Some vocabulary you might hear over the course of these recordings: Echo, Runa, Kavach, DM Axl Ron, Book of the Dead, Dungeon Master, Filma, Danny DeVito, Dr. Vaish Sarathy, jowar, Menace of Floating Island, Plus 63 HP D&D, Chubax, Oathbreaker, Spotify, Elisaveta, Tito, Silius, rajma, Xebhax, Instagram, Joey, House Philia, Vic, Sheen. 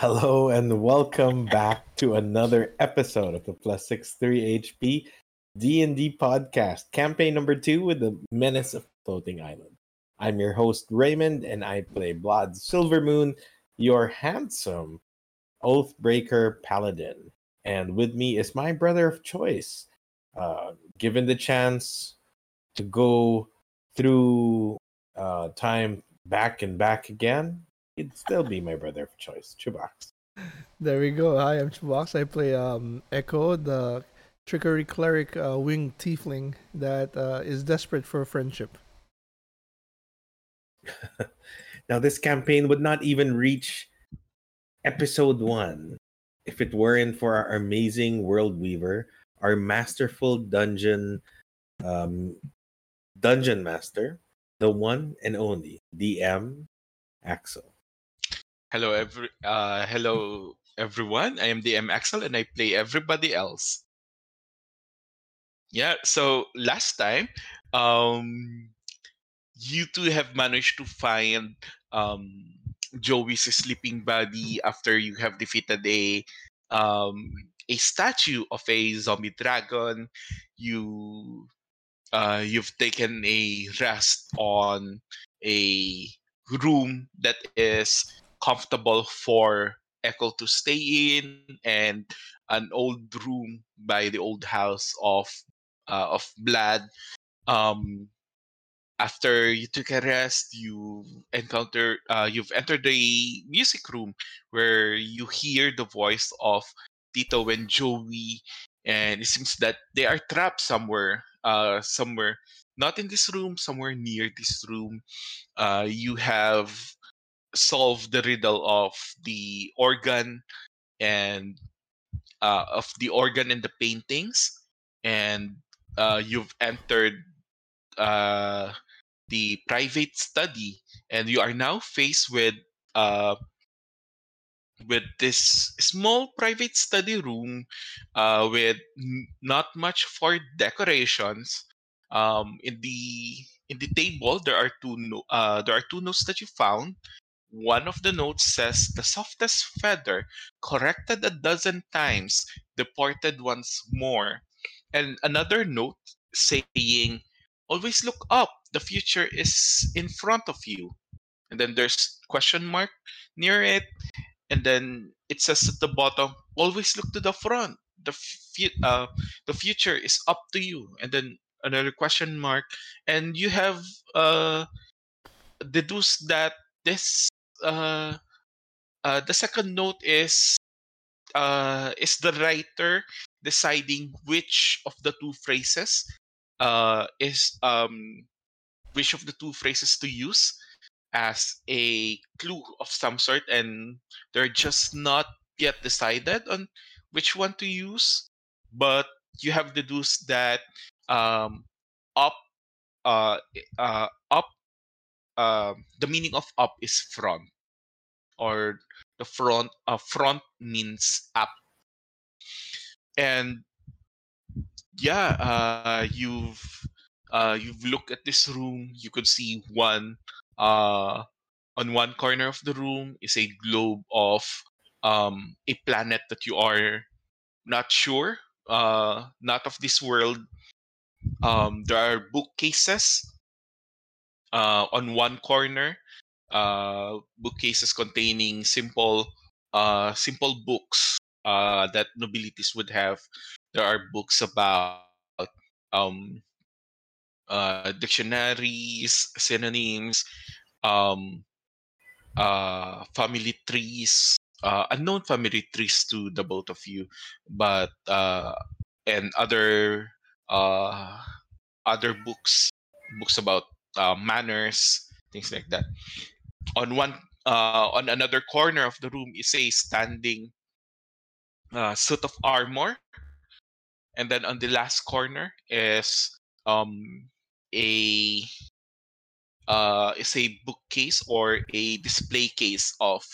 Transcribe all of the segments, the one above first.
Hello and welcome back to another episode of the Plus 63 HP D&D podcast, campaign number 2 with the Menace of Floating Island. I'm your host Raymond and I play Blaidd Silvermoon, your handsome Oathbreaker Paladin. And with me is my brother of choice, given the chance to go through time back and back again. He'd still be my brother of choice, Chubax. There we go. Hi, I'm Chubax. I play Echo, the trickery cleric winged tiefling that is desperate for friendship. Now, this campaign would not even reach episode 1 if it weren't for our amazing world weaver, our masterful dungeon master, the one and only DM Axl. Hello everyone. I am DM Axl and I play everybody else. Yeah, so last time, you two have managed to find Joey's sleeping body after you have defeated a statue of a zombie dragon. You've taken a rest on a room that is comfortable for Echo to stay in, and an old room by the old house of Blaidd. After you took a rest, you've entered the music room where you hear the voice of Tito and Joey, and it seems that they are trapped somewhere. Not in this room, somewhere near this room. You have solved the riddle of the organ and the paintings, and you've entered the private study, and you are now faced with this small private study room with not much for decorations. In the table, there are two notes that you found. One of the notes says, "The softest feather, corrected 12 times, deported once more." And another note saying, "Always look up. The future is in front of you." And then there's question mark near it. And then it says at the bottom, "Always look to the front. The future is up to you." And then another question mark, and you have deduced that this the second note is the writer deciding which of the two phrases to use as a clue of some sort, and they're just not yet decided on which one to use, but you have deduced that the meaning of up is front, or the front. Front means up, and yeah, you've looked at this room. You could see on one corner of the room is a globe of a planet that you are not sure, not of this world. There are bookcases on one corner, bookcases containing simple books that nobilities would have. There are books about dictionaries, synonyms, family trees, unknown family trees to the both of you, but and other books about manners, things like that. On another corner of the room is a standing suit of armor, and then on the last corner is a bookcase or a display case of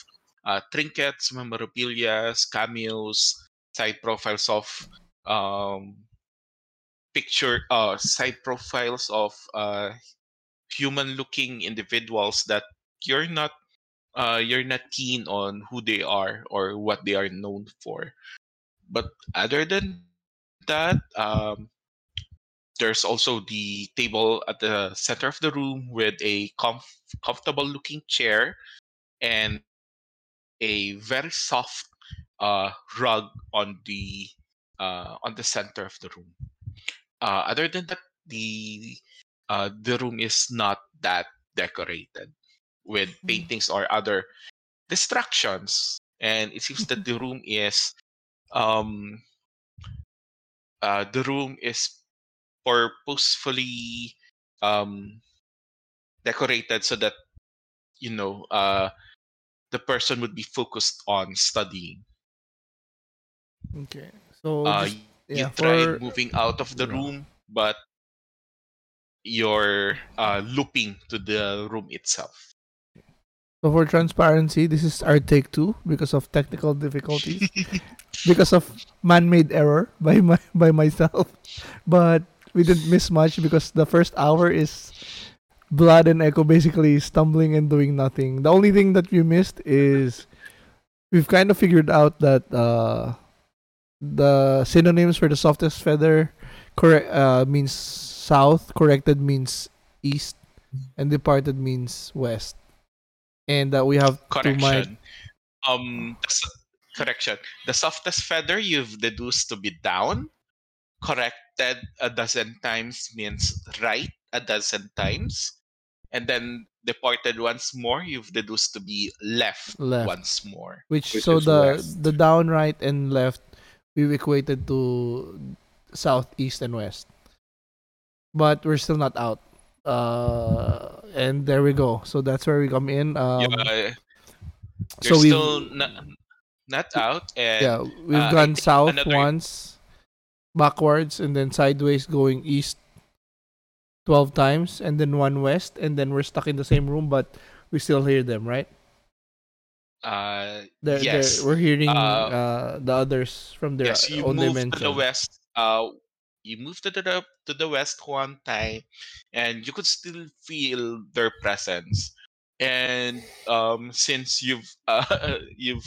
trinkets, memorabilia, cameos, side profiles of human-looking individuals that you're not you're not keen on who they are or what they are known for. But other than that, there's also the table at the center of the room with a comfortable-looking chair and a very soft rug on the center of the room. Other than that, the room is not that decorated with paintings or other distractions, and it seems that the room is purposefully decorated so that the person would be focused on studying. Okay, so you tried moving out of the room, but you're looping to the room itself. So for transparency, this is our take two because of technical difficulties, because of man-made error by myself. But we didn't miss much because the first hour is Blaidd and Echo basically stumbling and doing nothing. The only thing that we missed is we've kind of figured out that the synonyms for the softest feather means south, corrected means east, and departed means west. And we have correction. Correction. The softest feather you've deduced to be down. Corrected 12 times means right 12 times. And then departed once more, you've deduced to be left. Once more. Which so the down, right, and left, we've equated to south, east, and west. But we're still not out. And there we go. So that's where we come in. We're still not out. And, yeah, we've gone south once, backwards, and then sideways going east 12 times, and then one west, and then we're stuck in the same room, but we still hear them, right? Yes. We're hearing the others from their own dimension. Yes, you moved to the west. You moved to the west one time, and you could still feel their presence. And since you've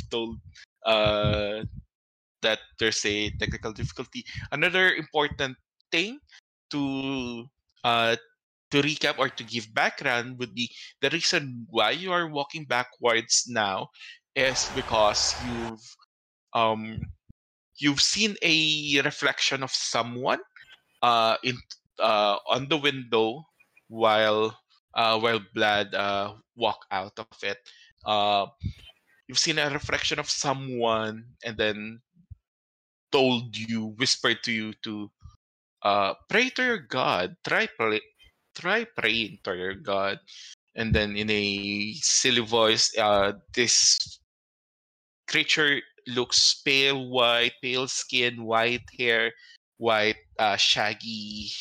told that there's a technical difficulty, another important thing to recap or to give background would be the reason why you are walking backwards now is because you've seen a reflection of someone on the window while Blaidd walked out of it. You've seen a reflection of someone and then whispered to you to pray to your God. Try praying to your God. And then in a silly voice, this creature looks pale skin, white hair, white shaggy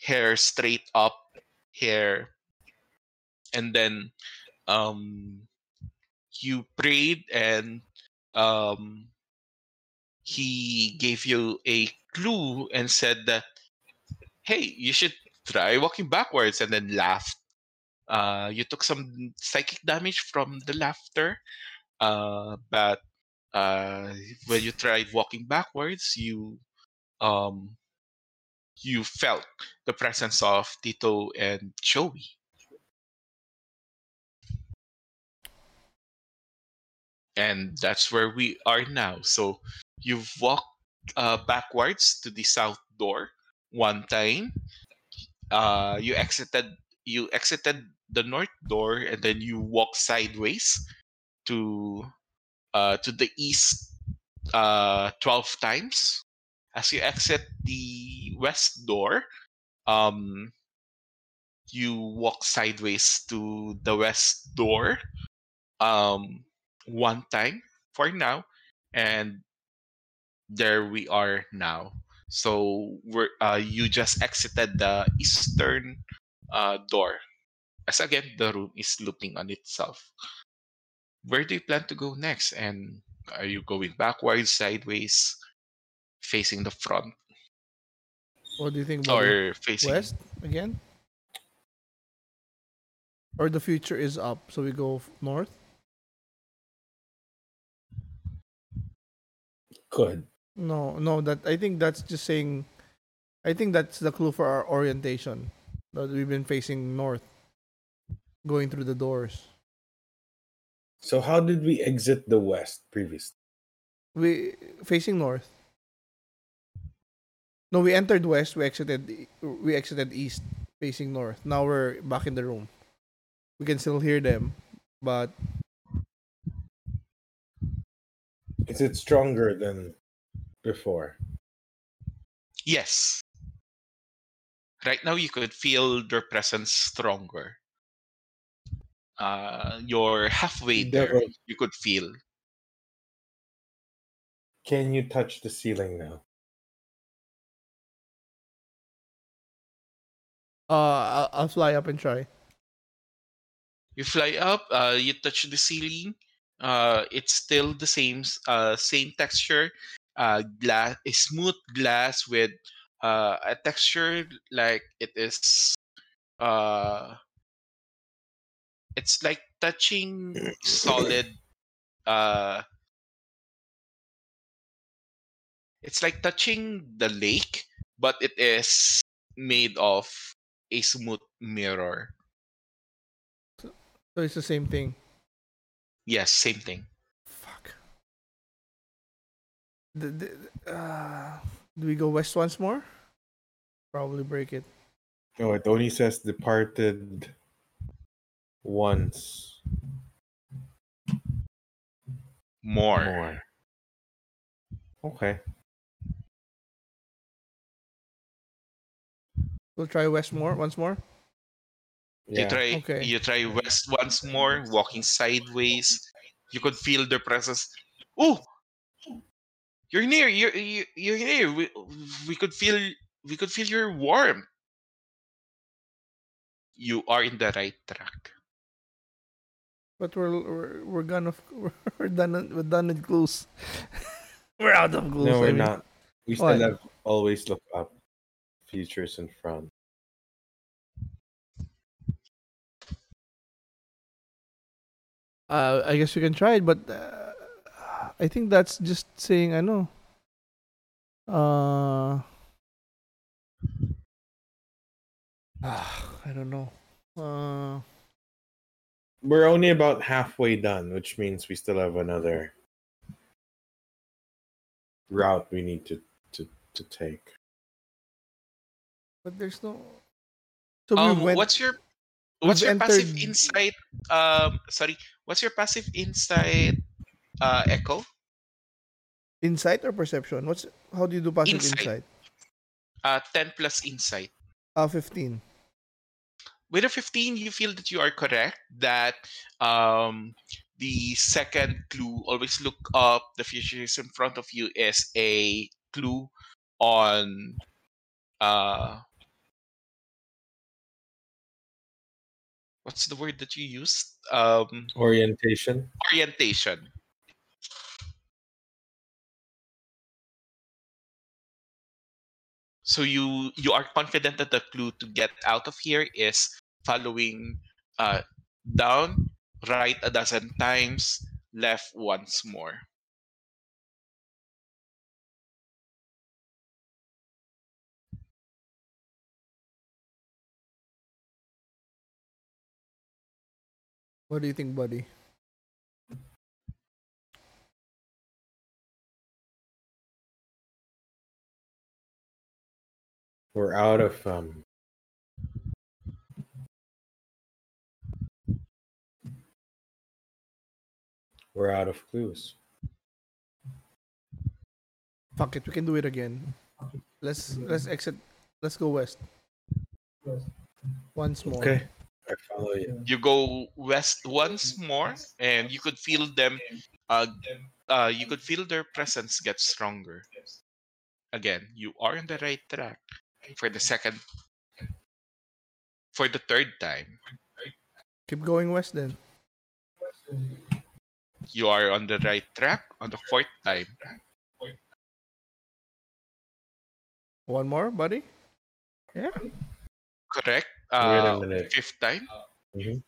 hair straight up hair, and then you prayed and he gave you a clue and said that, hey, you should try walking backwards, and then laughed. You took some psychic damage from the laughter, but when you tried walking backwards, you felt the presence of Tito and Joey. And that's where we are now. So you've walked backwards to the south door one time. You exited the north door, and then you walk sideways to the east 12 times. As you exit the west door, you walk sideways to the west door one time for now, and there we are now. So you just exited the eastern door. As again, the room is looping on itself. Where do you plan to go next? And are you going backwards, sideways, facing the front? What do you think? Or facing west again? Or the future is up, so we go north? Good. No, that I think that's just saying, I think that's the clue for our orientation. That we've been facing north, going through the doors. So how did we exit the west previously? We facing north. No, we entered west, we exited east facing north. Now we're back in the room. We can still hear them, but is it stronger than before? Yes. Right now, you could feel their presence stronger. You're halfway there. You could feel. Can you touch the ceiling now? I'll fly up and try. You fly up. You touch the ceiling. It's still the same texture. Glass, a smooth glass with a texture like it is. It's like touching solid. It's like touching the lake, but it is made of a smooth mirror. So it's the same thing. Yes, same thing. Fuck. Do we go west once more? Probably break it. No, it only says departed once. More. Okay. We'll try west more once more. Yeah. You try west once more, walking sideways. You could feel their presence. Oh, you're near. You're near. We could feel your warmth. You are in the right track. But we're done with clues. We're out of clues. No, we're not. We still have always look up. Futures in front. I guess we can try it, but I think that's just saying I know. I don't know. We're only about halfway done, which means we still have another route we need to take. But there's no. So what's your passive insight? What's your passive insight? Echo. Insight or perception? How do you do passive insight? 10 plus insight. 15. With a 15, you feel that you are correct. That the second clue, always look up. The future is in front of you is a clue on. What's the word that you used? Orientation. So you are confident that the clue to get out of here is following down, right 12 times, left once more. What do you think, buddy? We're out of clues. Fuck it, we can do it again. Let's exit. Let's go west. Once more. Okay. I follow you. You go west once more, and you could feel them. You could feel their presence get stronger. Again, you are on the right track for the third time. Keep going west, then. You are on the right track on the fourth time. One more, buddy. Yeah. Correct. Fifth time. Mm-hmm.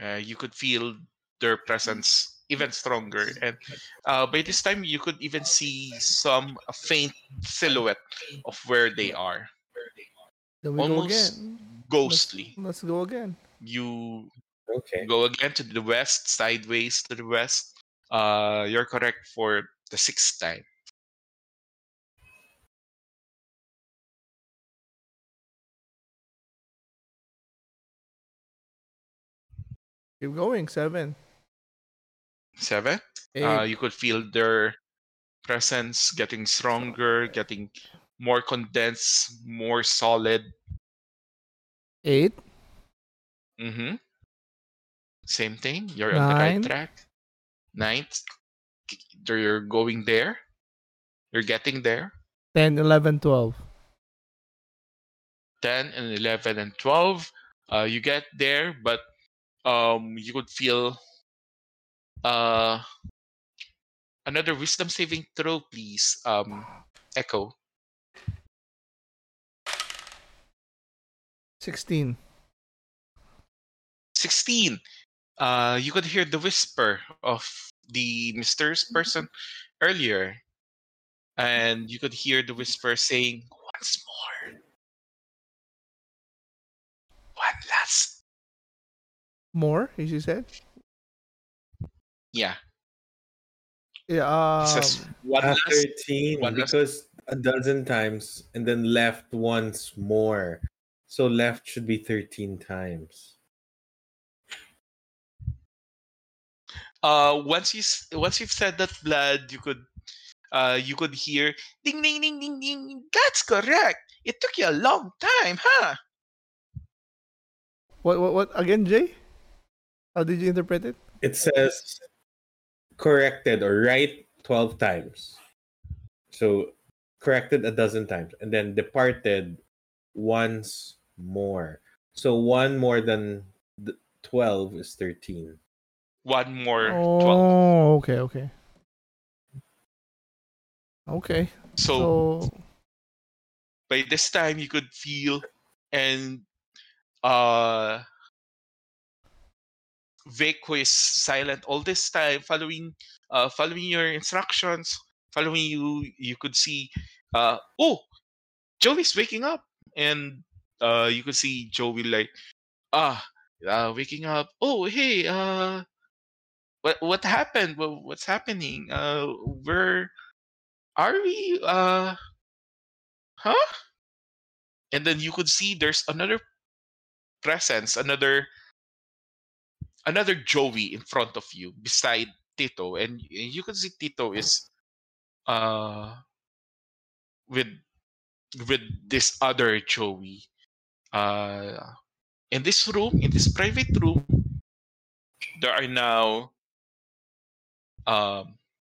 You could feel their presence even stronger, and by this time you could even see a faint silhouette of where they are. Then we almost go again. Ghostly. Let's go again. You go again to the west, sideways to the west. You're correct for the 6th time. Keep going, 7. 7? You could feel their presence getting stronger, getting more condensed, more solid. 8? Mm-hmm. Same thing. You're on the right track. 9. You're going there. You're getting there. 10, 11, 12. 10 and 11 and 12. You get there, but you could feel another wisdom saving throw, please, Echo. 16. 16. You could hear the whisper of the mysterious person earlier, and you could hear the whisper saying, "Once more, one last." More, as you said? Yeah. Yeah. One 13, one because a dozen times, and then left once more. So left should be 13 times. Once you've said that, Blaidd, you could hear ding ding ding ding ding. That's correct. It took you a long time, huh? What again, Jay? How did you interpret it? It says corrected or right 12 times. So corrected a dozen times and then departed once more. So one more than 12 is 13. One more 12. Oh, okay. Okay. So by this time you could feel and Vic, who is silent all this time, following your instructions, you could see, Joey's waking up, and you could see Joey waking up. Oh, hey, what happened? What's happening? Where are we? Huh? And then you could see there's another presence, another Joey in front of you beside Tito, and you can see Tito is with this other Joey in this room, in this private room. There are now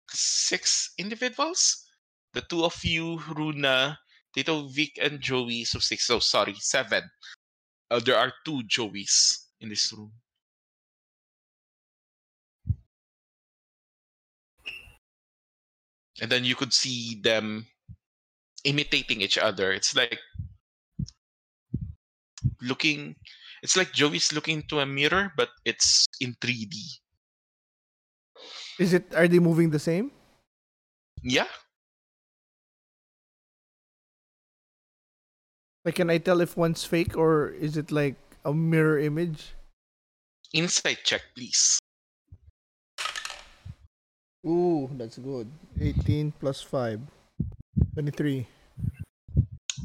6 individuals, the 2 of you, Runa, Tito, Vic, and Joey, so 7. There are 2 Joeys in this room. And then you could see them imitating each other. It's like Joey's looking into a mirror, but it's in 3D. Are they moving the same? Yeah. Like, can I tell if one's fake or is it like a mirror image? Insight check, please. Ooh, that's good. 18 plus 5. 23.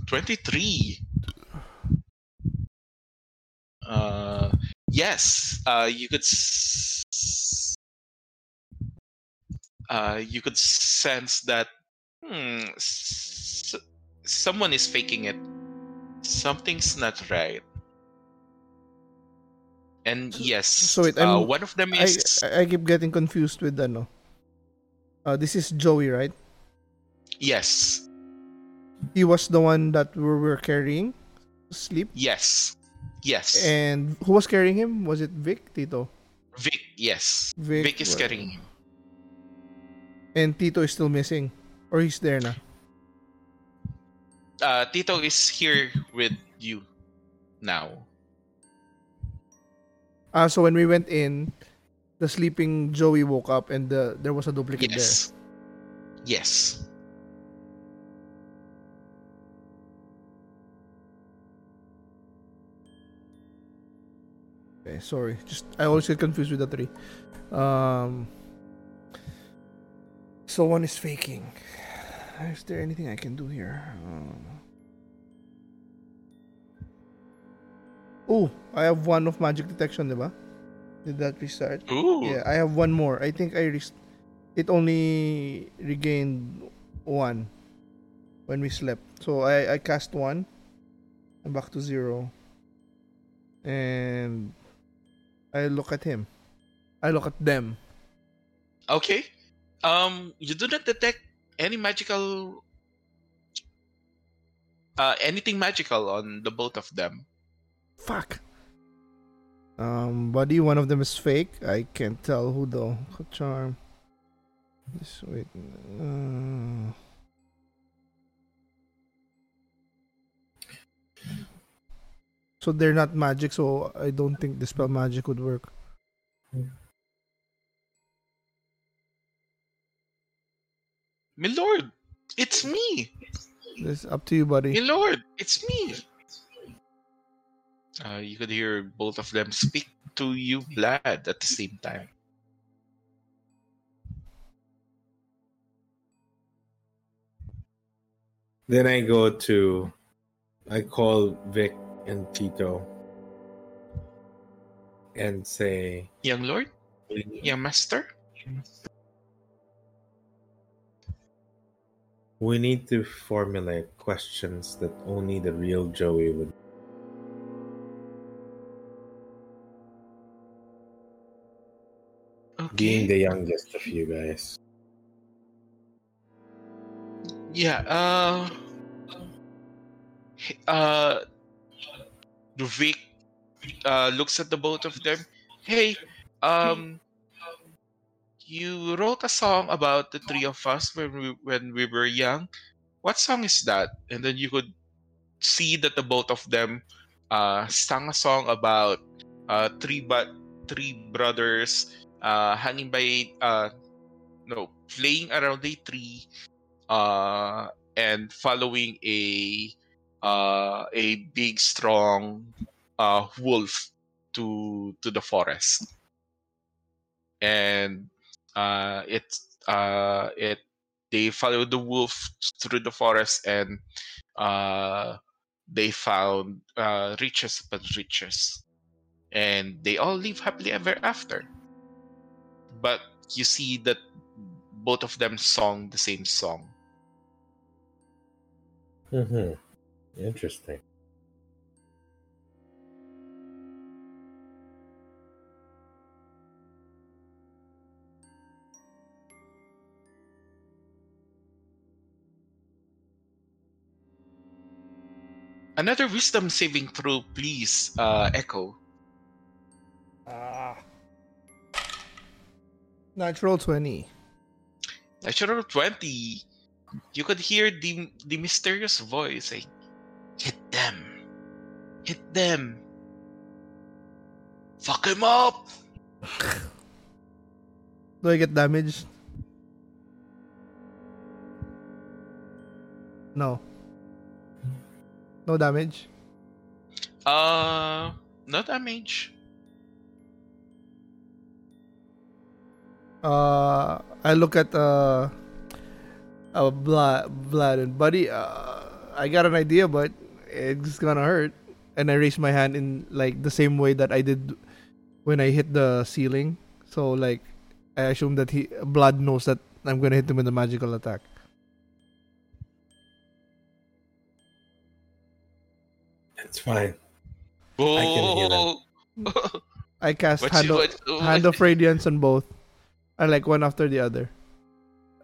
23. Yes. You could sense that someone is faking it. Something's not right. And yes. So wait, one of them is. I keep getting confused with that. No. This is Joey, right? Yes. He was the one that we were carrying to sleep? Yes. And who was carrying him? Was it Vic, Tito? Vic, yes. Vic is carrying him. And Tito is still missing? Or he's there now? Tito is here with you now. So when we went in, the sleeping Joey woke up and there was a duplicate there. Yes. Okay, sorry. Just I always get confused with the three. So one is faking. Is there anything I can do here? Oh, I have one of magic detection, diba? Did that restart? Ooh. Yeah, I have one more. I think it only regained one when we slept. So I cast one. I'm back to zero. And I look at him. I look at them. Okay. You do not detect any magical... anything magical on the both of them. Fuck. Buddy, one of them is fake. I can't tell who though. Charm. Just wait. So they're not magic, so I don't think dispel magic would work. Milord, it's me. It's up to you, buddy. Milord, it's me. You could hear both of them speak to you, Blaidd, at the same time. Then I call Vic and Tito and say, "Young Lord, young Master, we need to formulate questions that only the real Joey would." Okay. Being the youngest of you guys. Yeah, Vic looks at the both of them. Hey, you wrote a song about the three of us when we were young. What song is that? And then you could see that the both of them sang a song about three brothers hanging by playing around a tree and following a big strong wolf to the forest, and they followed the wolf through the forest, and they found riches upon riches, and they all live happily ever after. But you see that both of them sung the same song. Mm-hmm. Interesting. Another wisdom saving throw, please, Echo. Natural 20. Natural 20. You could hear the mysterious voice saying, Hit them. Fuck him up. Do I get damaged? No. No damage? No damage. I look at Blaidd and buddy. I got an idea, but it's gonna hurt. And I raise my hand in like the same way that I did when I hit the ceiling. So like, I assume that Blaidd knows that I'm gonna hit him with a magical attack. That's fine. Oh. I can heal him. I cast Hand of Radiance on both. I like one after the other.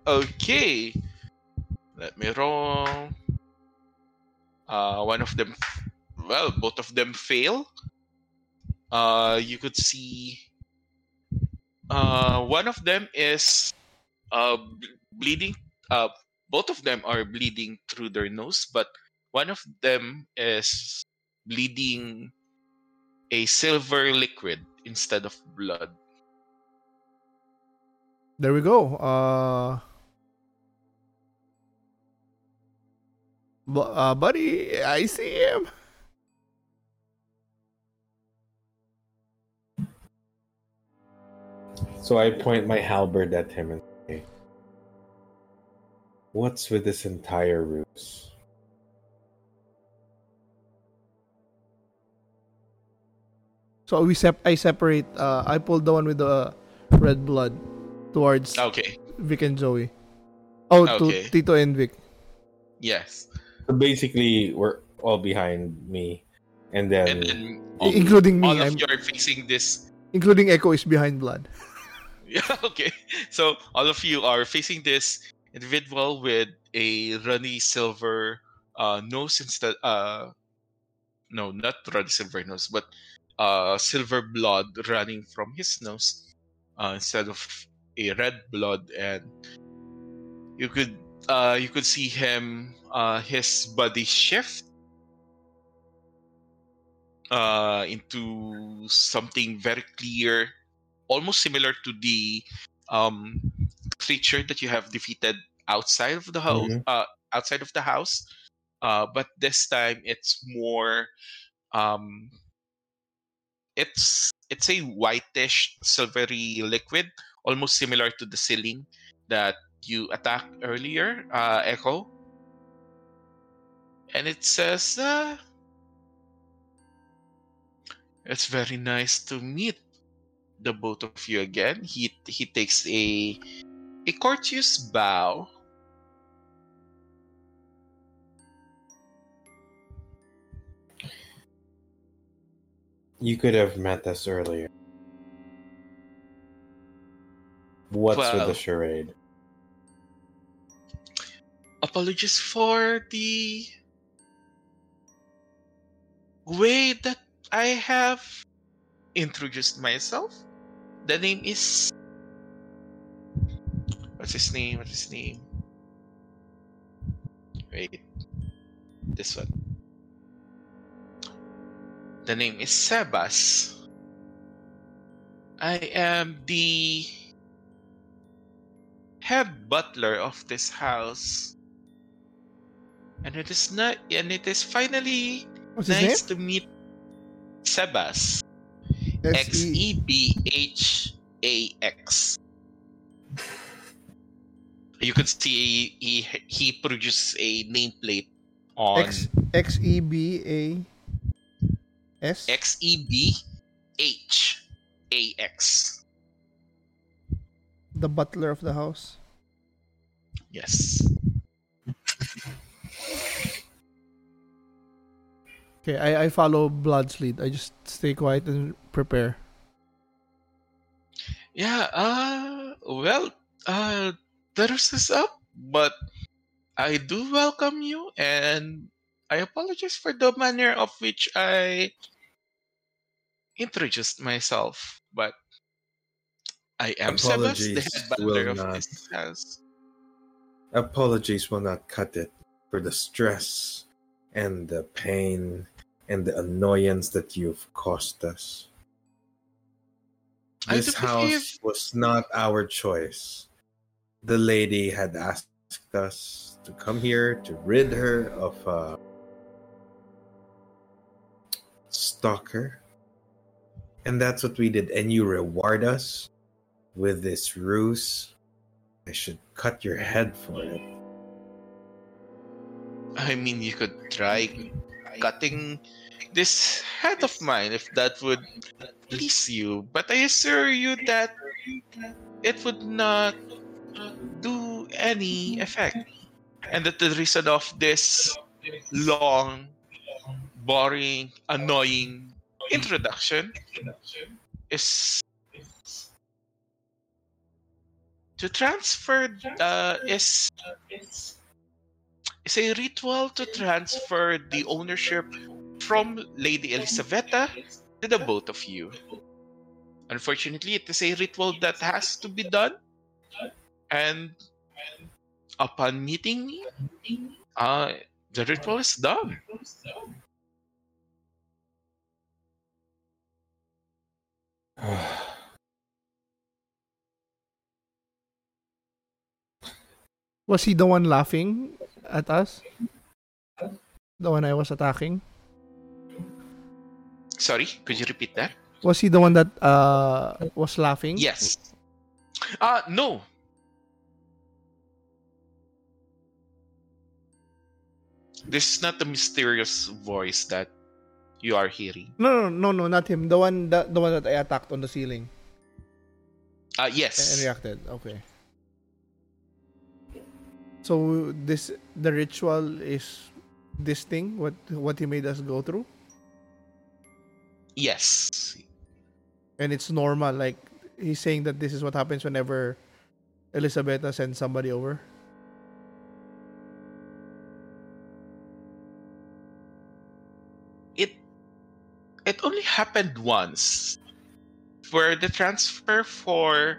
Okay. Let me roll. One of them... Well, both of them fail. You could see... one of them is bleeding... both of them are bleeding through their nose, but one of them is bleeding a silver liquid. instead of blood. There we go. Buddy, I see him. So I point my halberd at him and say, "What's with this entire ruse?" So I separate. I pulled the one with the red blood towards Vic and Joey. To Tito and Vic. Yes. So basically, we're all behind me, and then including me. All of you are facing this. Including Echo is behind blood. Yeah, okay. So all of you are facing this individual with a runny silver nose instead. No, not runny silver nose, but silver blood running from his nose instead of a red blood, and you could see him his body shift into something very clear. Almost similar to the creature that you have defeated outside of the house. Mm-hmm. But this time it's more. It's a whitish, silvery liquid, almost similar to the ceiling that you attacked earlier, Echo. And it says, "It's very nice to meet the both of you again." He takes a courteous bow. You could have met us earlier. What's with the charade? Apologies for the way that I have introduced myself. The name is... What's his name? Wait. This one. The name is Xebhax. I am the head butler of this house. And it is finally nice to meet Xebhax. Xebhax. You can see he produces a nameplate on Xebas. Xebhax. The butler of the house. Yes. Okay, I follow Blood's lead. I just stay quiet and prepare. Yeah, the rest is up, but I do welcome you, and I apologize for the manner of which I introduced myself, but I am Xebhax, the head butler of this house. Apologies will not cut it for the stress and the pain and the annoyance that you've caused us. This house was not our choice. The lady had asked us to come here to rid her of a stalker. And that's what we did. And you reward us with this ruse. I should cut your head for it. I mean, you could try cutting this head of mine if that would please you, but I assure you that it would not do any effect, and that the reason of this long, boring, annoying introduction is to transfer a ritual to transfer the ownership from Lady Elisaveta to the both of you. Unfortunately, it is a ritual that has to be done. And upon meeting me, the ritual is done. Was he the one laughing at us? The one I was attacking? Sorry, could you repeat that? Was he the one that was laughing? Yes. No. This is not the mysterious voice that you are hearing. No, not him. The one that I attacked on the ceiling. Yes. And reacted. Okay. So the ritual is this thing. What he made us go through. Yes. And it's normal. Like he's saying that this is what happens whenever Elisaveta sends somebody over. It only happened once, for the transfer for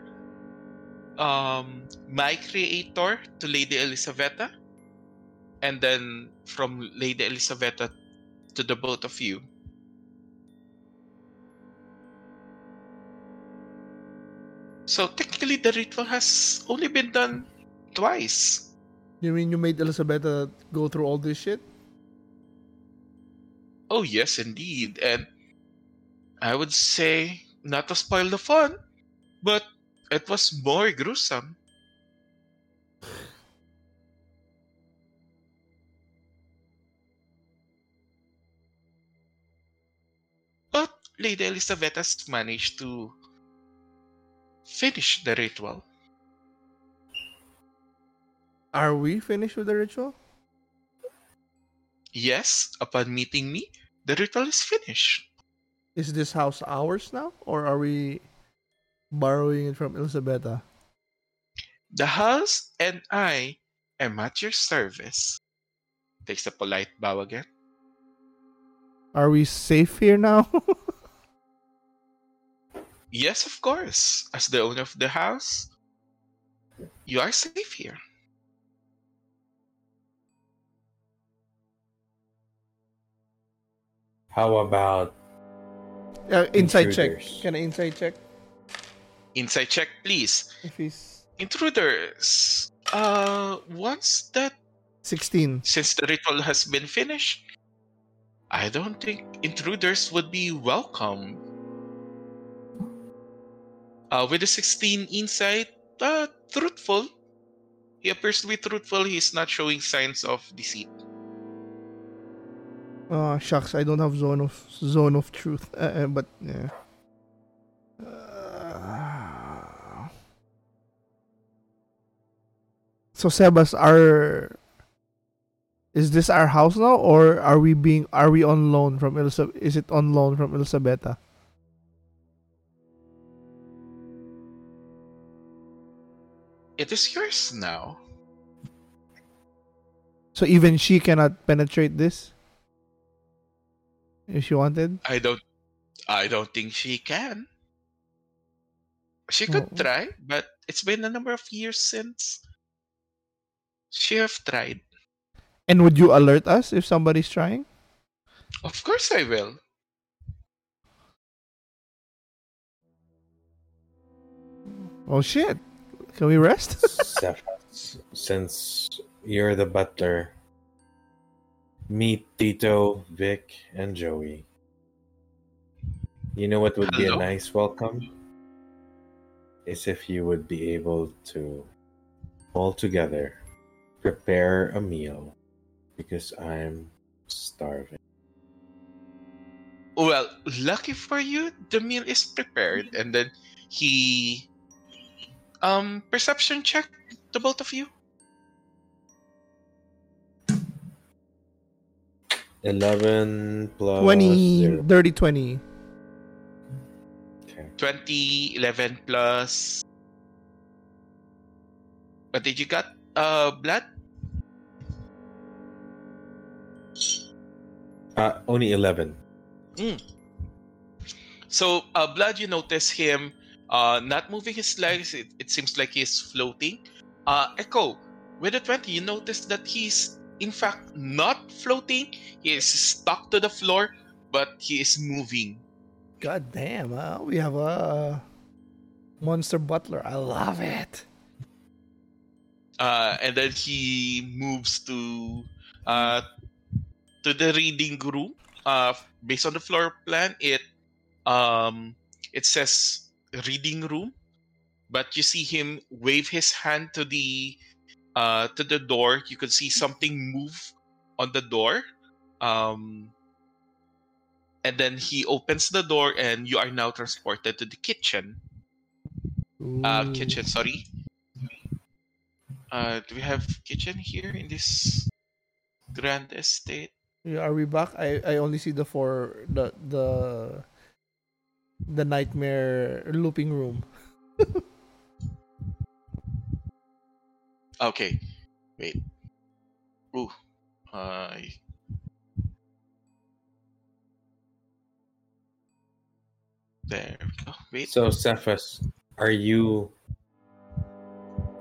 my creator to Lady Elisaveta, and then from Lady Elisaveta to the both of you. So technically, the ritual has only been done twice. You mean you made Elisaveta go through all this shit? Oh yes, indeed, and I would say, not to spoil the fun, but it was more gruesome. But Lady Elisaveta's managed to finish the ritual. Are we finished with the ritual? Yes, upon meeting me, the ritual is finished. Is this house ours now, or are we borrowing it from Elisaveta? The house and I am at your service. Takes a polite bow again. Are we safe here now? Yes, of course. As the owner of the house, you are safe here. How about insight check. Can I insight check? Insight check, please. If he's... Intruders. Once that... 16. Since the ritual has been finished, I don't think intruders would be welcome. With the 16 insight, truthful. He appears to be truthful. He's not showing signs of deceit. Shucks, I don't have zone of truth, but yeah. So Xebhax, is this our house now, or are we on loan from Elisaveta? Is it on loan from Elisaveta? It is yours now. So even she cannot penetrate this? If she wanted? I don't think she can. She could try, but it's been a number of years since she have tried. And would you alert us if somebody's trying? Of course I will. Oh shit. Can we rest? Since you're the butler, meet Tito, Vic, and Joey. You know what would be a nice welcome? Is if you would be able to all together prepare a meal, because I'm starving. Well, lucky for you, the meal is prepared, and then he perception check the both of you. 11 plus 20, 0. 30, 20. Okay. 20, 11 plus... What did you got, Blaidd? Only 11. So, Blaidd, you notice him not moving his legs. It seems like he's floating. Echo, with a 20, you notice that he's in fact not floating. He is stuck to the floor, but he is moving. God damn, we have a monster butler. I love it. And then he moves to the reading room. Based on the floor plan, it says reading room, but you see him wave his hand to the door. You can see something move on the door. And then he opens the door, and you are now transported to the kitchen. Kitchen, sorry. Do we have kitchen here in this grand estate? Yeah, are we back? I only see the nightmare looping room. Okay, wait. Ooh, there we go. Wait. So, Cephas, are you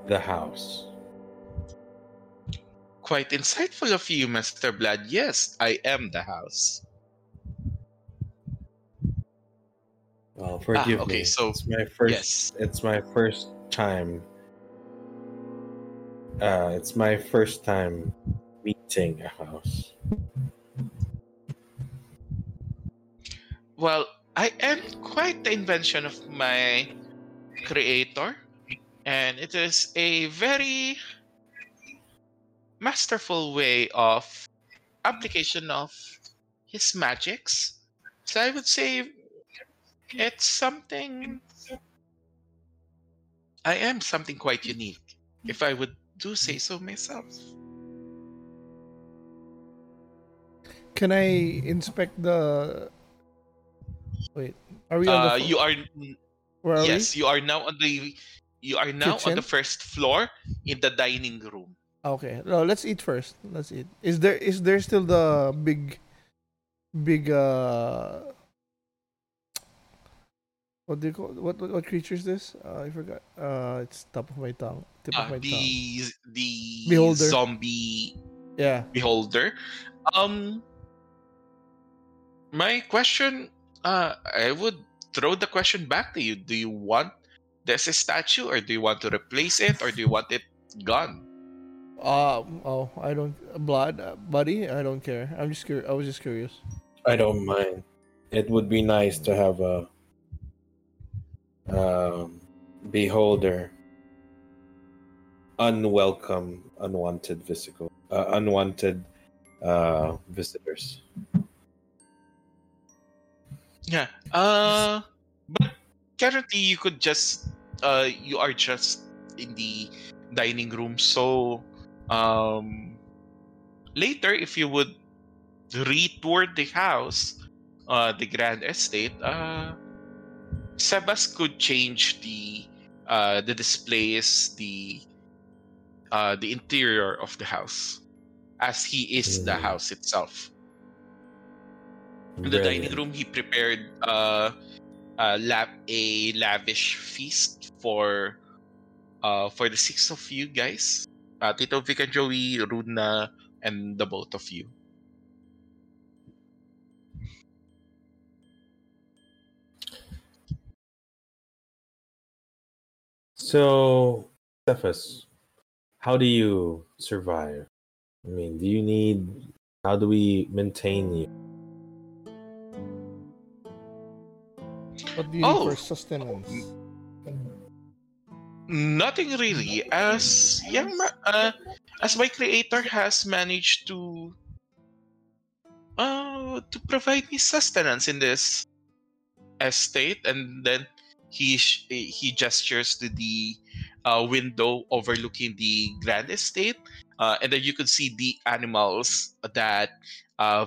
the house? Quite insightful of you, Master Blaidd. Yes, I am the house. Well, forgive me. So it's my first time. It's my first time meeting a house. Well, I am quite the invention of my creator, and it is a very masterful way of application of his magics. So I would say it's something. I am something quite unique, if I would do say so myself. Can I inspect the? Wait, are we on the floor? You are. Where are we? You are now on the. You are now kitchen? On the first floor in the dining room. Okay, no, let's eat first. Let's eat. Is there still the big? What do you call what creature is this? I forgot. It's top of my tongue. Tip of my tongue. The beholder. Zombie. Yeah. Beholder. My question. I would throw the question back to you. Do you want this statue, or do you want to replace it, or do you want it gone? I don't, Blaidd, buddy. I don't care. I'm just curious. I was just curious. I don't mind. It would be nice to have a beholder, unwelcome, unwanted visitors. Yeah. But currently you could just you are just in the dining room, so. Later, if you would retour the house, the grand estate, Xebhax could change the displays, the interior of the house, as he is the house itself. In the dining room, he prepared a lavish feast for the six of you guys. Tito, Vic, and Joey, Runa, and the both of you. So, Cephas, how do you survive? I mean, how do we maintain you? What do you need for sustenance? Nothing really. As my creator has managed to provide me sustenance in this estate, and then he gestures to the window overlooking the grand estate, and then you can see the animals that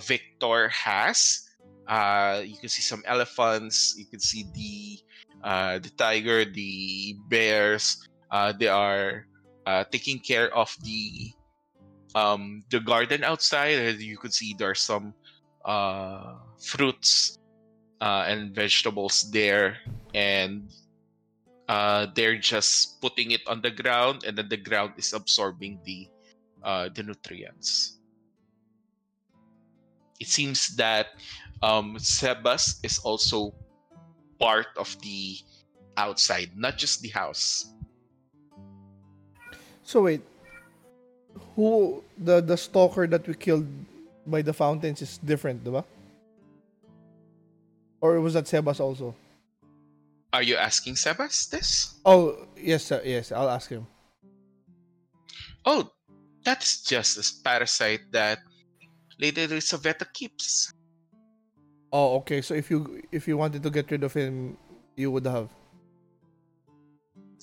Victor has. You can see some elephants. You can see the tiger, the bears. They are taking care of the garden outside. As you can see, there are some fruits and vegetables there, and they're just putting it on the ground, and then the ground is absorbing the nutrients. It seems that Xebhax is also part of the outside, not just the house. So wait, who the stalker that we killed by the fountains is different, diba? Or was that Xebhax also? Are you asking Xebhax this? Oh, yes, sir. Yes, I'll ask him. Oh, that's just this parasite that Lady Elisaveta keeps. Oh, okay. So if you wanted to get rid of him, you would have.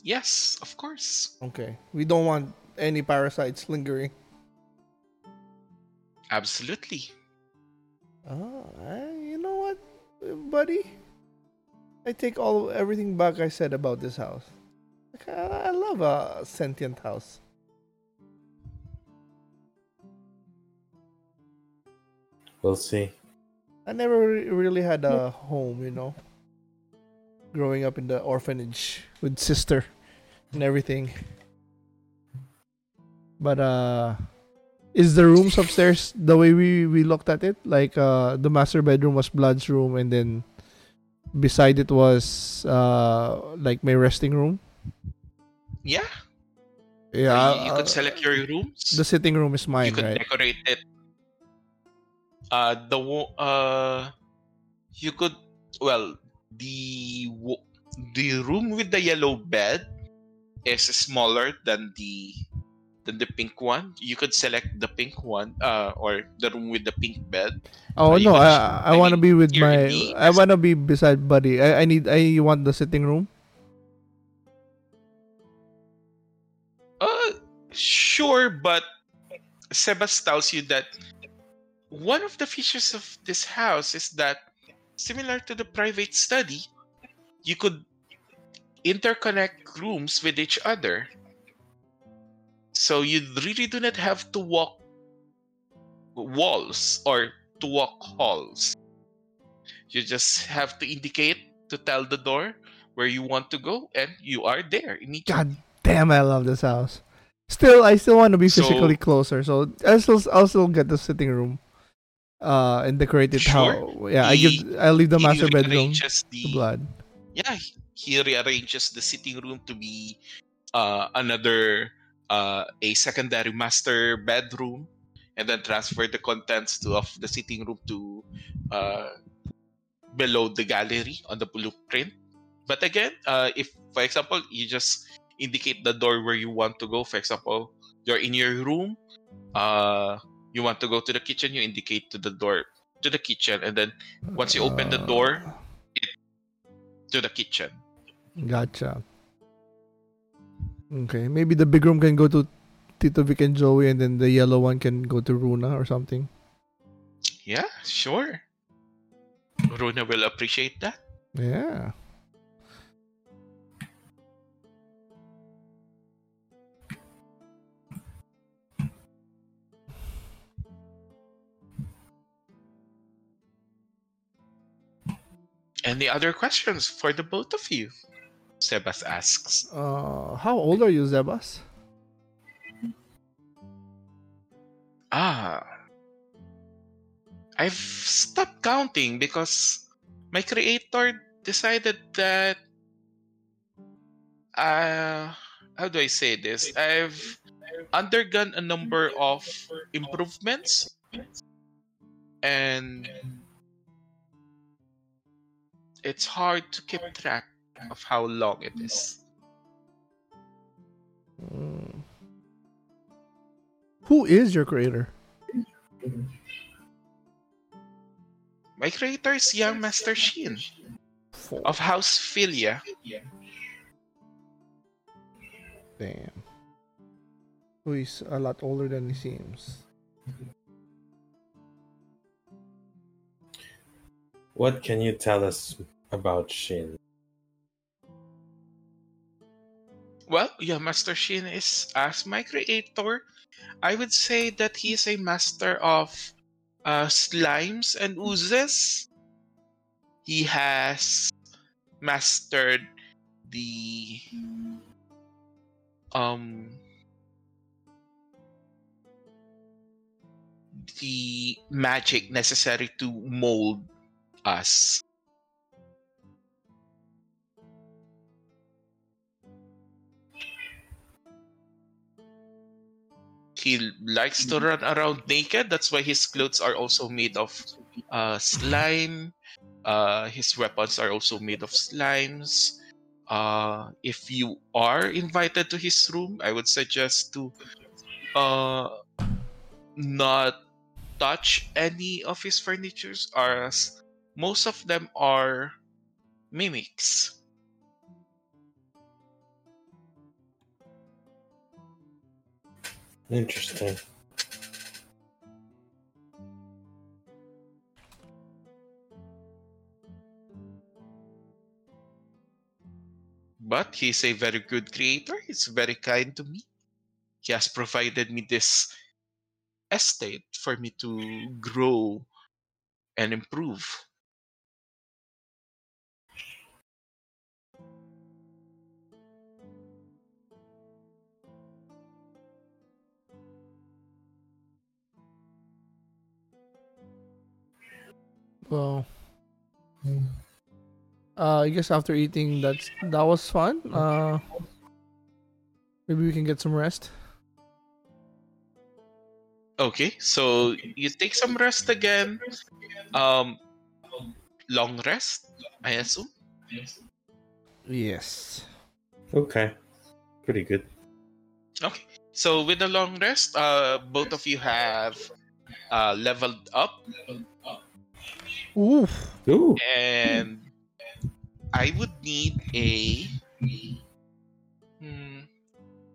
Yes, of course. Okay. We don't want any parasites lingering. Absolutely. Oh, you know what, buddy? I take everything back I said about this house. Like, I love a sentient house. We'll see. I never really had a home, you know. Growing up in the orphanage with sister and everything. But is the rooms upstairs the way we looked at it? Like the master bedroom was Bloods' room, and then beside it was like my resting room. Yeah. Yeah. You could select your rooms. The sitting room is mine, right? You could decorate it. You could, well, the room with the yellow bed is smaller than the pink one. You could select the pink one, or the room with the pink bed. Oh no, I want to be with my. I want to be beside Buddy. I want the sitting room. Sure, but Xebhax tells you that one of the features of this house is that, similar to the private study, you could interconnect rooms with each other. So you really do not have to walk walls or to walk halls. You just have to indicate to tell the door where you want to go, and you are there immediately. God damn, I love this house. Still, I still want to be physically closer, so I'll still get the sitting room. And decorate it how? Yeah, I leave the master bedroom to Blaidd. Yeah, he rearranges the sitting room to be a secondary master bedroom, and then transfer the contents of the sitting room to below the gallery on the blueprint. But again, if for example you just indicate the door where you want to go, for example, you're in your room. You want to go to the kitchen, you indicate to the door to the kitchen, and then once you open the door, to the kitchen. Gotcha. Okay, maybe the big room can go to Tito, Vic, and Joey, and then the yellow one can go to Runa or something. Yeah, sure. Runa will appreciate that. Yeah. Any other questions for the both of you? Xebhax asks. How old are you, Xebhax? I've stopped counting because my creator decided that... how do I say this? I've undergone a number of improvements, and it's hard to keep track of how long it is. Who is your creator? My creator is young Master Sheen of House Philia. Damn. Who is a lot older than he seems. What can you tell us about Sheen? Well, yeah, Master Sheen is, as my creator, I would say that he is a master of slimes and oozes. He has mastered the magic necessary to mold us. He likes to run around naked. That's why his clothes are also made of slime. His weapons are also made of slimes. If you are invited to his room, I would suggest to not touch any of his furnitures, as most of them are mimics. Interesting. But he's a very good creator. He's very kind to me. He has provided me this estate for me to grow and improve. Well, I guess after eating, that was fun. Maybe we can get some rest. Okay, so you take some rest again. Long rest, I assume? Yes. Okay, pretty good. Okay, so with the long rest, both of you have leveled up. Ooh. And I would need a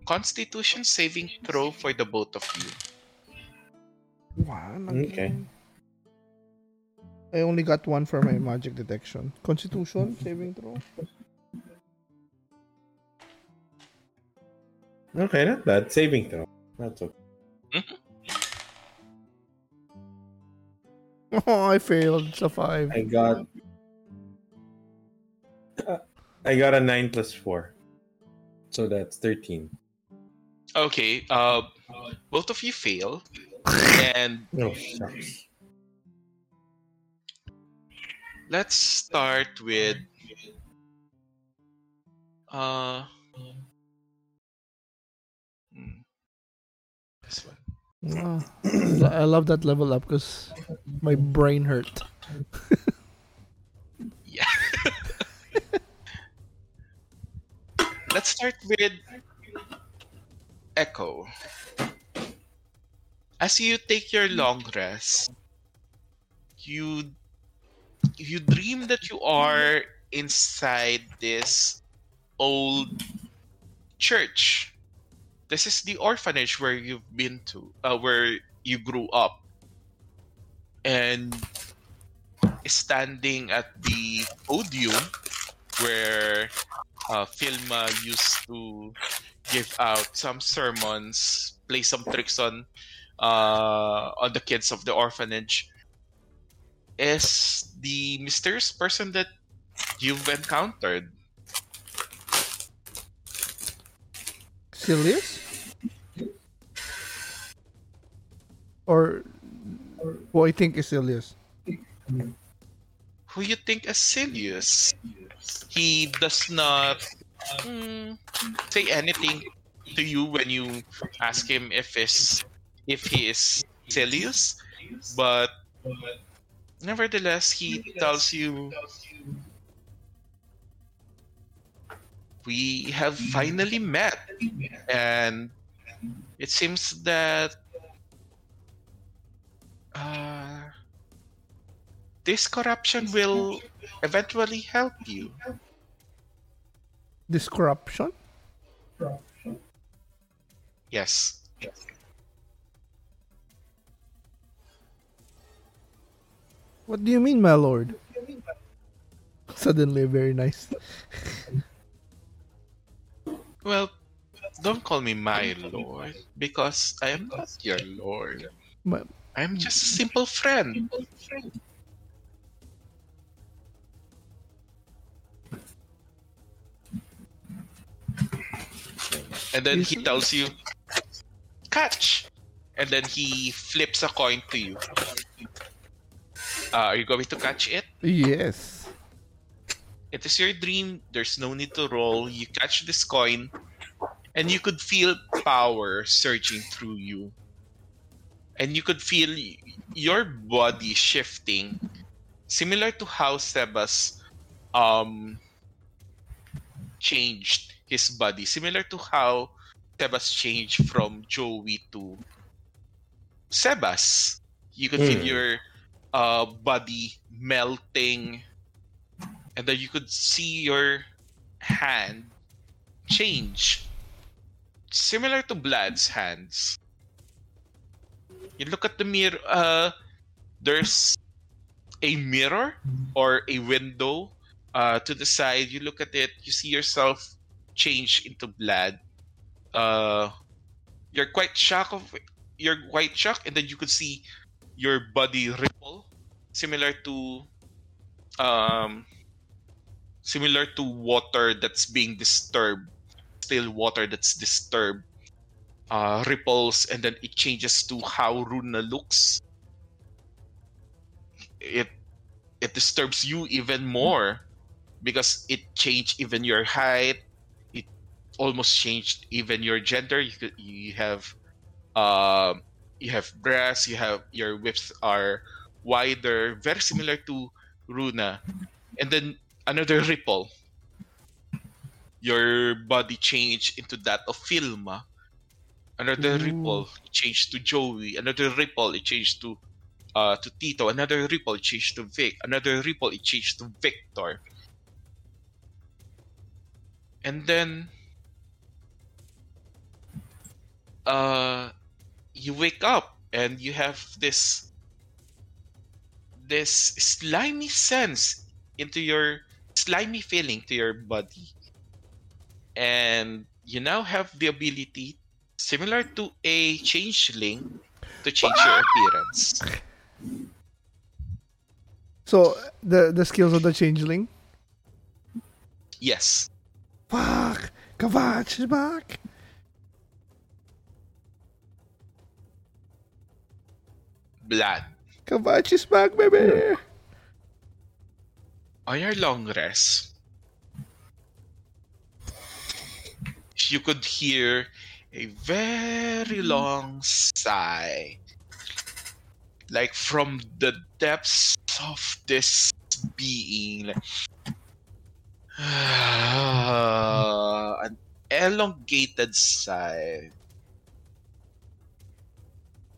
Constitution saving throw for the both of you. One. Okay. I only got one for my magic detection. Constitution saving throw. Okay, not bad. Saving throw. That's okay. Mm-hmm. Oh, I failed. It's a 5. I got a 9 plus 4. So that's 13. Okay. Both of you fail. And... oh, shucks. Let's start with... this one. I love that level up because my brain hurt. Yeah. Let's start with Echo. As you take your long rest, you dream that you are inside this old church. This is the orphanage where you've been to, where you grew up, and standing at the podium where Filma used to give out some sermons, play some tricks on the kids of the orphanage, is the mysterious person that you've encountered. Silius? Or who I think is Silius? Who you think is Silius? He does not say anything to you when you ask him if he is Silius, but nevertheless he tells you, we have finally met, and it seems that this corruption will eventually help you. This corruption? Yes. What do you mean, my lord? Suddenly very nice. Well, don't call me my lord, because I am not your lord. I'm just a simple friend. And then he tells you, catch! And then he flips a coin to you. Are you going to catch it? Yes. It is your dream. There's no need to roll. You catch this coin, And you could feel power surging through you. And you could feel your body shifting, similar to how Xebhax changed his body, similar to how Xebhax changed from Joey to Xebhax. You could feel your body melting, and then you could see your hand change, similar to Blaidd's hands. You look at the mirror, there's a mirror or a window to the side. You look at it, you see yourself change into Blaidd. You're quite shocked, and then you could see your body ripple, similar to water that's being disturbed, still water that's disturbed. Ripples, and then it changes to how Runa looks. It disturbs you even more because it changed even your height. It almost changed even your gender. You have breasts. Your hips are wider, very similar to Runa. And then another ripple. Your body changed into that of Filma. Another ripple, it changed to Joey. Another ripple, it changed to Tito. Another ripple, it changed to Vic. Another ripple, it changed to Victor. And then you wake up and you have this slimy sense into your slimy feeling to your body. And you now have the ability, similar to a changeling, to change your appearance. So, the skills of the changeling? Yes. Fuck! Kavach is back! Blaidd. Kavach is back, baby! On your long rest, you could hear a very long sigh, like from the depths of this being, like, an elongated sigh.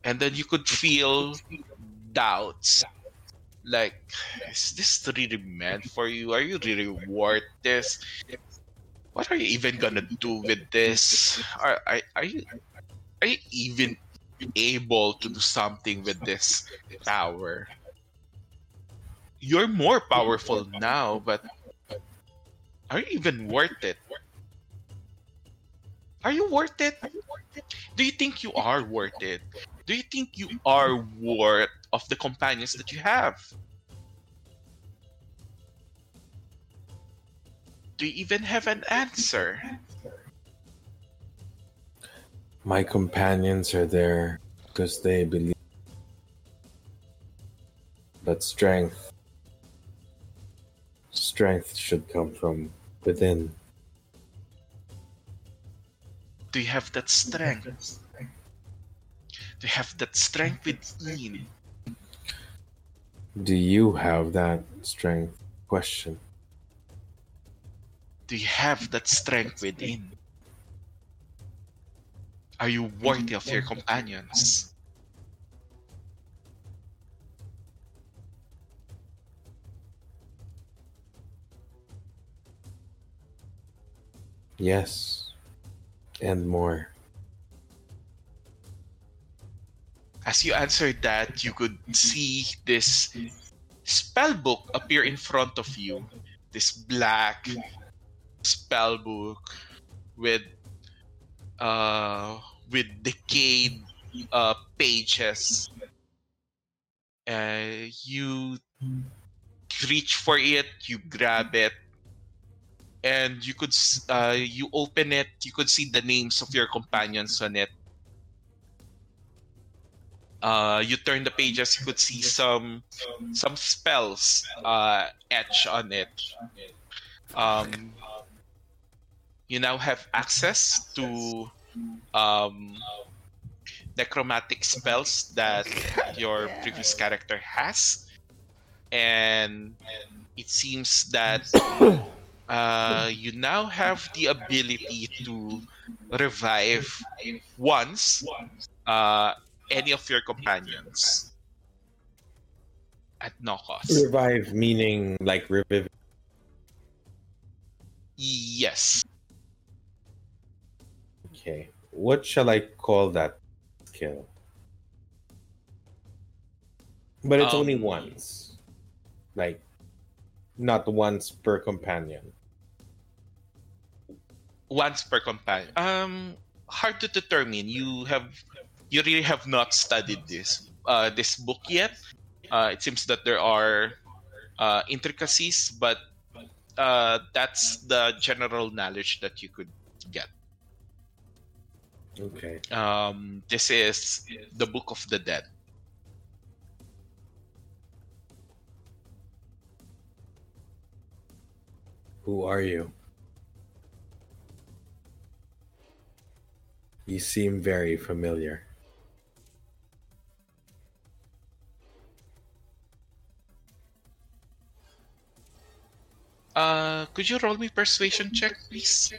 And then you could feel doubts, like, is this really meant for you? Are you really worth this? What are you even gonna do with this? Are you even able to do something with this power? You're more powerful now, but are you even worth it? Are you worth it? Do you think you are worth it? Do you think you are worth of the companions that you have? Do you even have an answer? My companions are there because they believe. But strength should come from within. Do you have that strength? Do you have that strength within? Do you have that strength? Question. Do you have that strength within? Are you worthy of your companions? Yes, and more. As you answered that, you could see this spellbook appear in front of you. This black spellbook with decayed pages. You reach for it, you grab it, and you could you open it. You could see the names of your companions on it. You turn the pages, you could see some spells etched on it. you now have access to necromantic spells that your previous character has, and it seems that you now have the ability to revive once any of your companions at no cost. Revive meaning like revive? Yes. Okay. What shall I call that skill? But it's only once. Like, not once per companion. Once per companion. Hard to determine. You really have not studied this book yet. It seems that there are intricacies, but that's the general knowledge that you could get. Okay. This is the Book of the Dead. Who are you? You seem very familiar. Could you roll me persuasion check, please?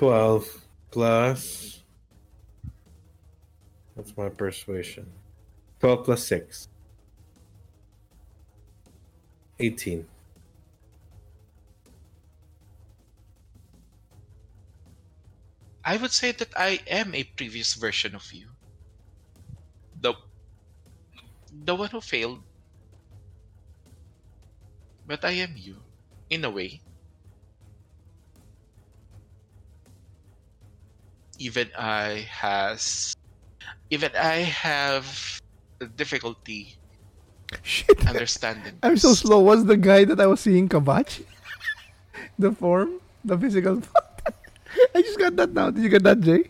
That's my persuasion. 12 plus 6. 18. I would say that I am a previous version of you. The one who failed. But I am you, in a way. Even I have difficulty understanding. I'm so slow. Was the guy that I was seeing Kavach? The form? The physical part? I just got that now. Did you get that, Jay?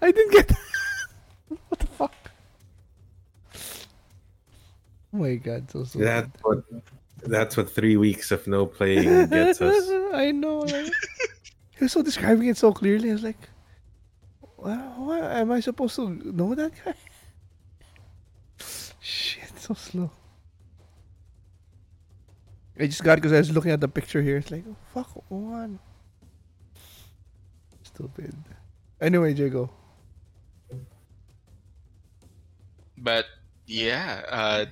I didn't get that. What the fuck? Oh my god, so slow. That's what 3 weeks of no playing gets us. I know, right? He was so describing it so clearly. I was like, "What am I supposed to know that guy?" Shit, so slow. I just got because I was looking at the picture here. It's like, oh, fuck, one. Stupid. Anyway, Jago. But yeah,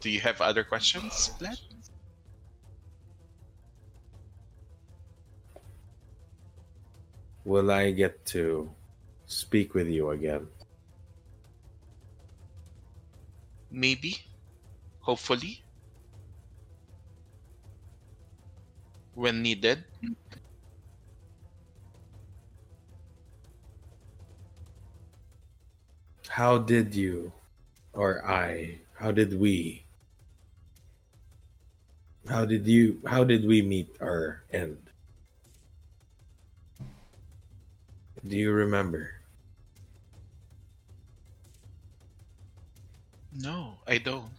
do you have other questions, Blaidd? Will I get to speak with you again? Maybe. Hopefully. When needed. How did we meet our end? Do you remember? No, I don't.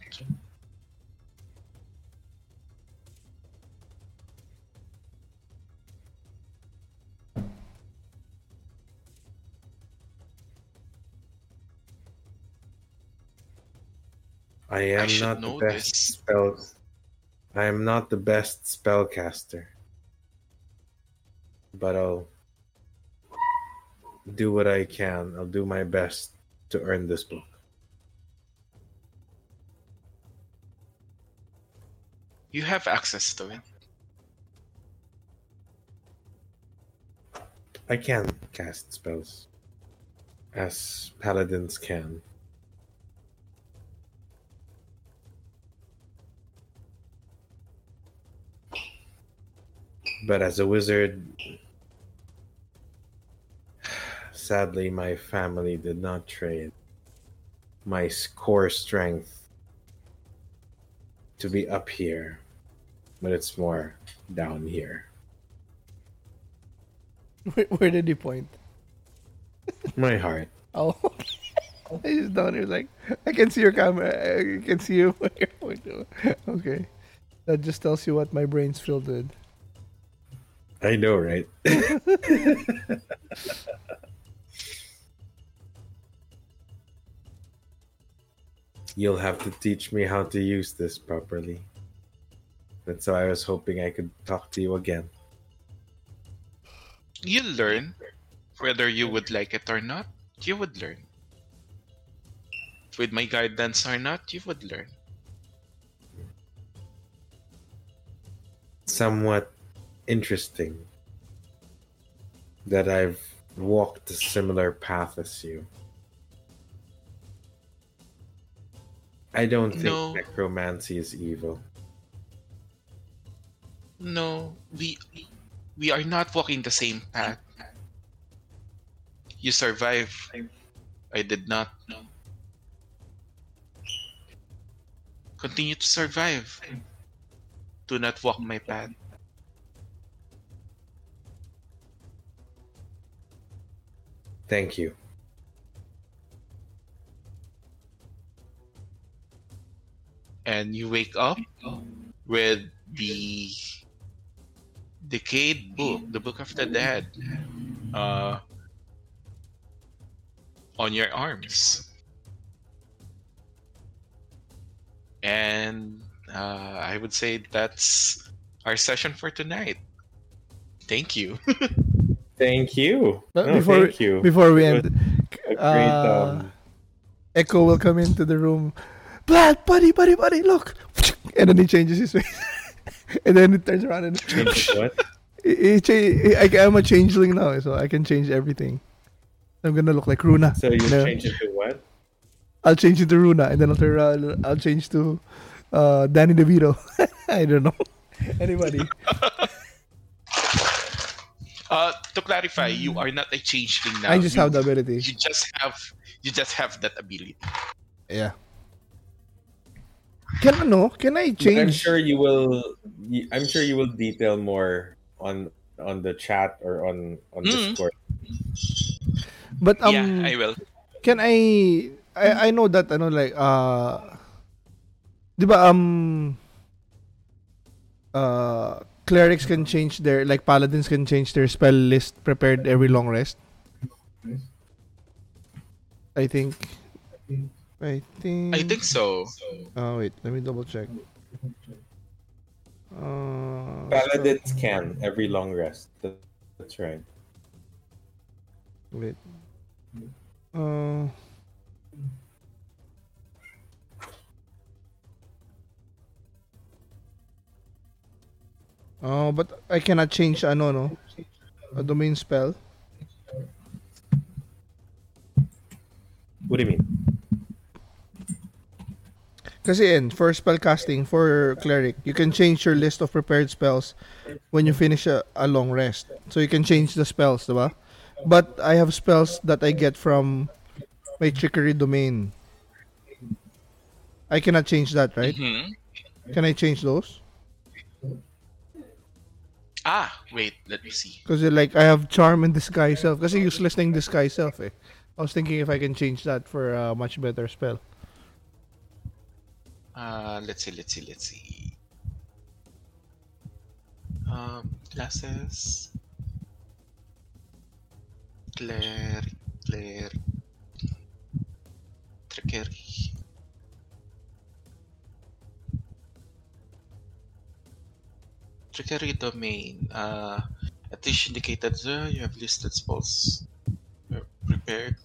I am not the best spellcaster. But I'll do what I can. I'll do my best to earn this book. You have access to it. I can cast spells, as paladins can. But as a wizard, sadly, my family did not trade my core strength to be up here, but it's more down here. Where did you point? My heart. Oh. He's down here like, I can see your camera. I can see you. Okay. That just tells you what my brain's filled with. I know, right? You'll have to teach me how to use this properly. And so I was hoping I could talk to you again. You'll learn. Whether you would like it or not, you would learn. With my guidance or not, you would learn. Somewhat interesting that I've walked a similar path as you. I don't think necromancy is evil. No, we are not walking the same path. You survived. I did not know. Continue to survive. Do not walk my path. Thank you. And you wake up with the decayed book, the Book of the Dead, on your arms. And I would say that's our session for tonight. Thank you. Thank you. Before we end, Echo will come into the room. Blaidd, buddy, look! And then he changes his face. And then he turns around and... Changes what? I'm a changeling now, so I can change everything. I'm gonna look like Runa. So you'll change it to what? I'll change it to Runa, and then I'll change to Danny DeVito. I don't know. Anybody. To clarify, you are not a changeling now. I just have the ability. You just have that ability. Yeah. Can I change? But I'm sure you will detail more on the chat or on Discord. But yeah, I will. Can I know that diba clerics can change their paladins can change their spell list prepared every long rest. I think so. Oh wait, let me double check. Paladins can every long rest. That's right. Wait. Oh, but I cannot change a domain spell. What do you mean? Kasi for spellcasting, for cleric, you can change your list of prepared spells when you finish a long rest. So you can change the spells, diba? But I have spells that I get from my trickery domain. I cannot change that, right? Mm-hmm. Can I change those? Wait, let me see. Because I have charm and disguise self. Kasi useless na yung disguise self eh. I was thinking if I can change that for a much better spell. Let's see. Classes. Cleric. Trickery. Trickery domain. At least indicated there, you have listed spells. You're prepared.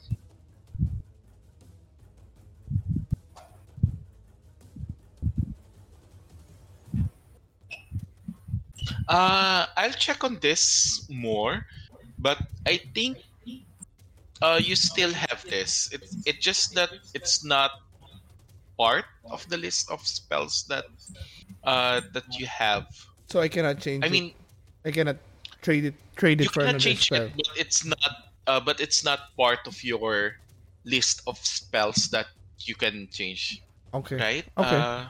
I'll check on this more, but I think you still have this. It's just that it's not part of the list of spells that you have. So I cannot change. I cannot trade it for another spell. It, but it's not. But it's not part of your list of spells that you can change. Okay. Right. Okay.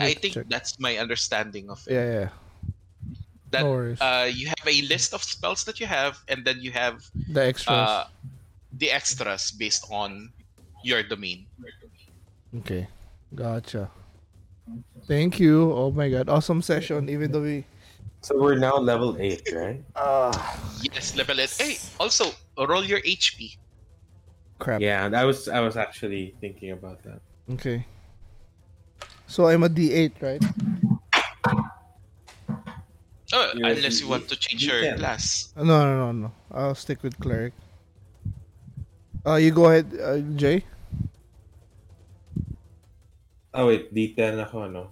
I think that's my understanding of it. Yeah. That you have a list of spells that you have, and then you have the extras based on your domain. Okay. Gotcha. Thank you. Oh my god. Awesome session, even though we... So we're now level 8, right? Yes, level 8. Hey, also, roll your HP. Crap. Yeah, I was actually thinking about that. Okay. So I'm a D8, right? Oh, you're unless you want to change your class. No. I'll stick with cleric. You go ahead, Jay. Oh wait, D10 ako, no?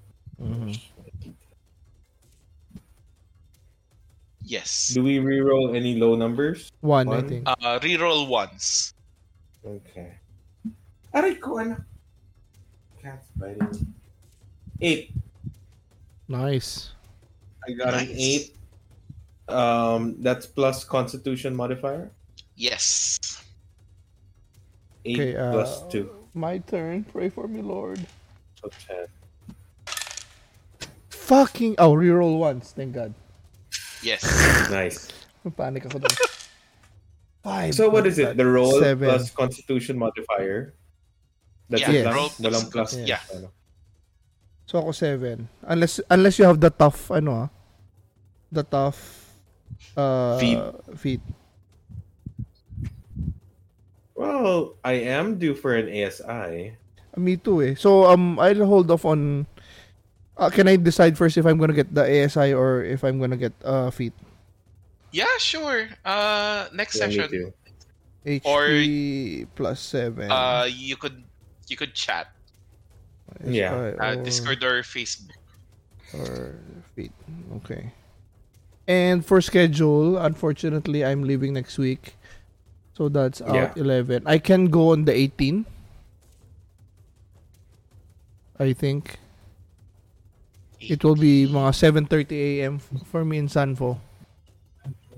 Mm-hmm. Yes. Do we reroll any low numbers? One? I think. Reroll once. Okay. Aray ko, ano? Cat's biting. 8. Nice. I got an 8. That's plus Constitution modifier? Yes. 8 okay, plus 2. My turn. Pray for me, Lord. So 10. Fucking... Oh, reroll once. Thank God. Yes. Nice. Panic ako doon. 5. So what is it? The roll 7. Plus Constitution modifier. That's yeah. Roll plus. Yeah. So ako 7. Unless you have the tough ano ah. The tough feet. Well, I am due for an ASI. Me too eh. So I'll hold off on. Can I decide first if I'm gonna get the ASI or if I'm gonna get feet? Yeah, sure. Next session. HP or plus 7. You could chat. Yeah. Discord or Facebook. Or feet. Okay. And for schedule, unfortunately, I'm leaving next week, so that's out 11. I can go on the 18. I think. It will be mga 7:30 a.m. for me in Sanfo.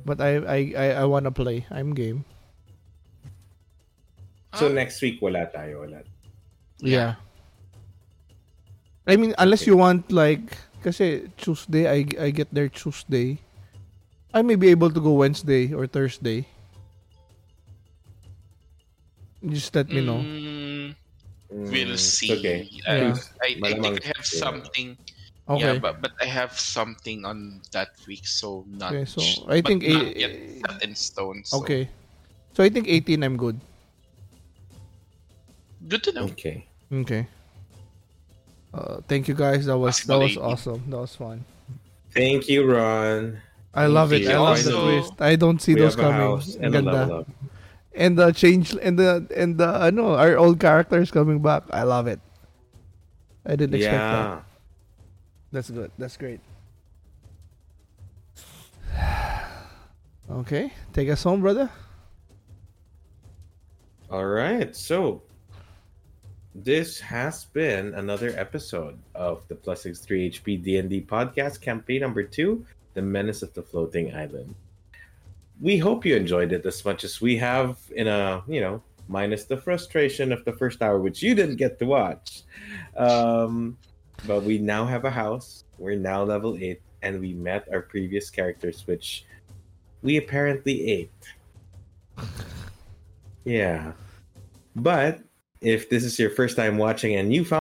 But I wanna play. I'm game. So next week wala tayo. Yeah. I mean unless you want like kasi Tuesday I get there Tuesday. I may be able to go Wednesday or Thursday. Just let me know. We'll see. Okay. I think I have something. Okay. Yeah, but I have something on that week, so not. Okay, so I think not yet set in stone. So. Okay, so I think 18. I'm good. Good to know. Okay. Thank you guys. That was awesome. That was fun. Thank you, Ron. I love it. I love the twist. I don't see those coming. And the change and the I know our old characters coming back. I love it. I didn't expect that. That's good. That's great. Okay. Take us home, brother. All right. So, this has been another episode of the Plus 63 HP D&D podcast, campaign number 2, The Menace of the Floating Island. We hope you enjoyed it as much as we have minus the frustration of the first hour, which you didn't get to watch. But we now have a house, we're now level 8, and we met our previous characters, which we apparently ate. Yeah. But if this is your first time watching and you found,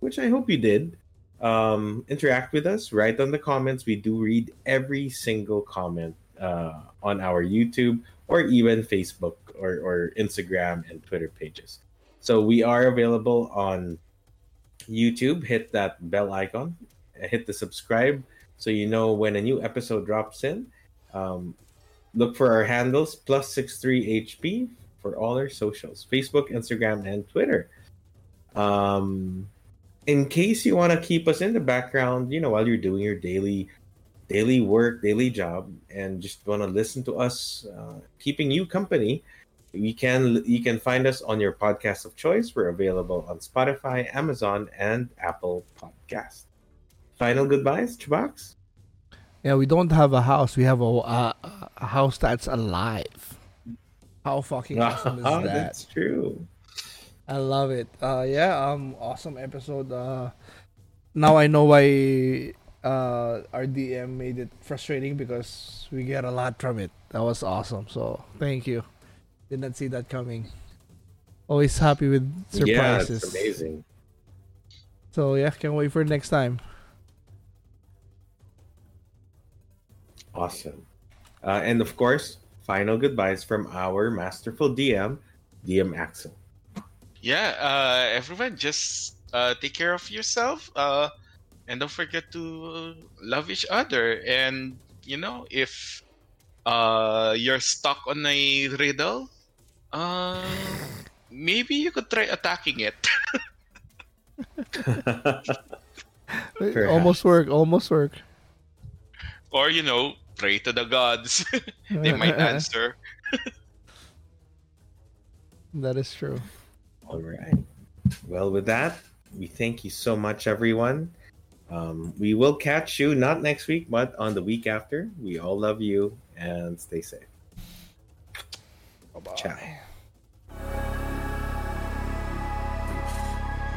which I hope you did, interact with us, write on the comments. We do read every single comment on our YouTube or even Facebook or Instagram and Twitter pages. So we are available on YouTube, hit that bell icon, hit the subscribe so you know when a new episode drops in. Look for our handles, plus 63 HP, for all our socials, Facebook, Instagram, and Twitter. In case you want to keep us in the background, while you're doing your daily work, daily job, and just want to listen to us, keeping you company, You can find us on your podcast of choice. We're available on Spotify, Amazon, and Apple Podcasts. Final goodbyes, Chubax? Yeah, we don't have a house. We have a house that's alive. How fucking awesome is that? That's true. I love it. Awesome episode. Now I know why our DM made it frustrating, because we get a lot from it. That was awesome. So, thank you. Did not see that coming. Always happy with surprises. Yeah, it's amazing. So yeah, can't wait for next time. Awesome. And of course, final goodbyes from our masterful DM, DM Axl. Yeah, everyone, just take care of yourself. And don't forget to love each other. And, you know, if you're stuck on a riddle, maybe you could try attacking it. Almost work. Or, you know, pray to the gods. They might answer. That is true. All right. Well, with that, we thank you so much, everyone. We will catch you not next week, but on the week after. We all love you and stay safe. Bye-bye. Ciao.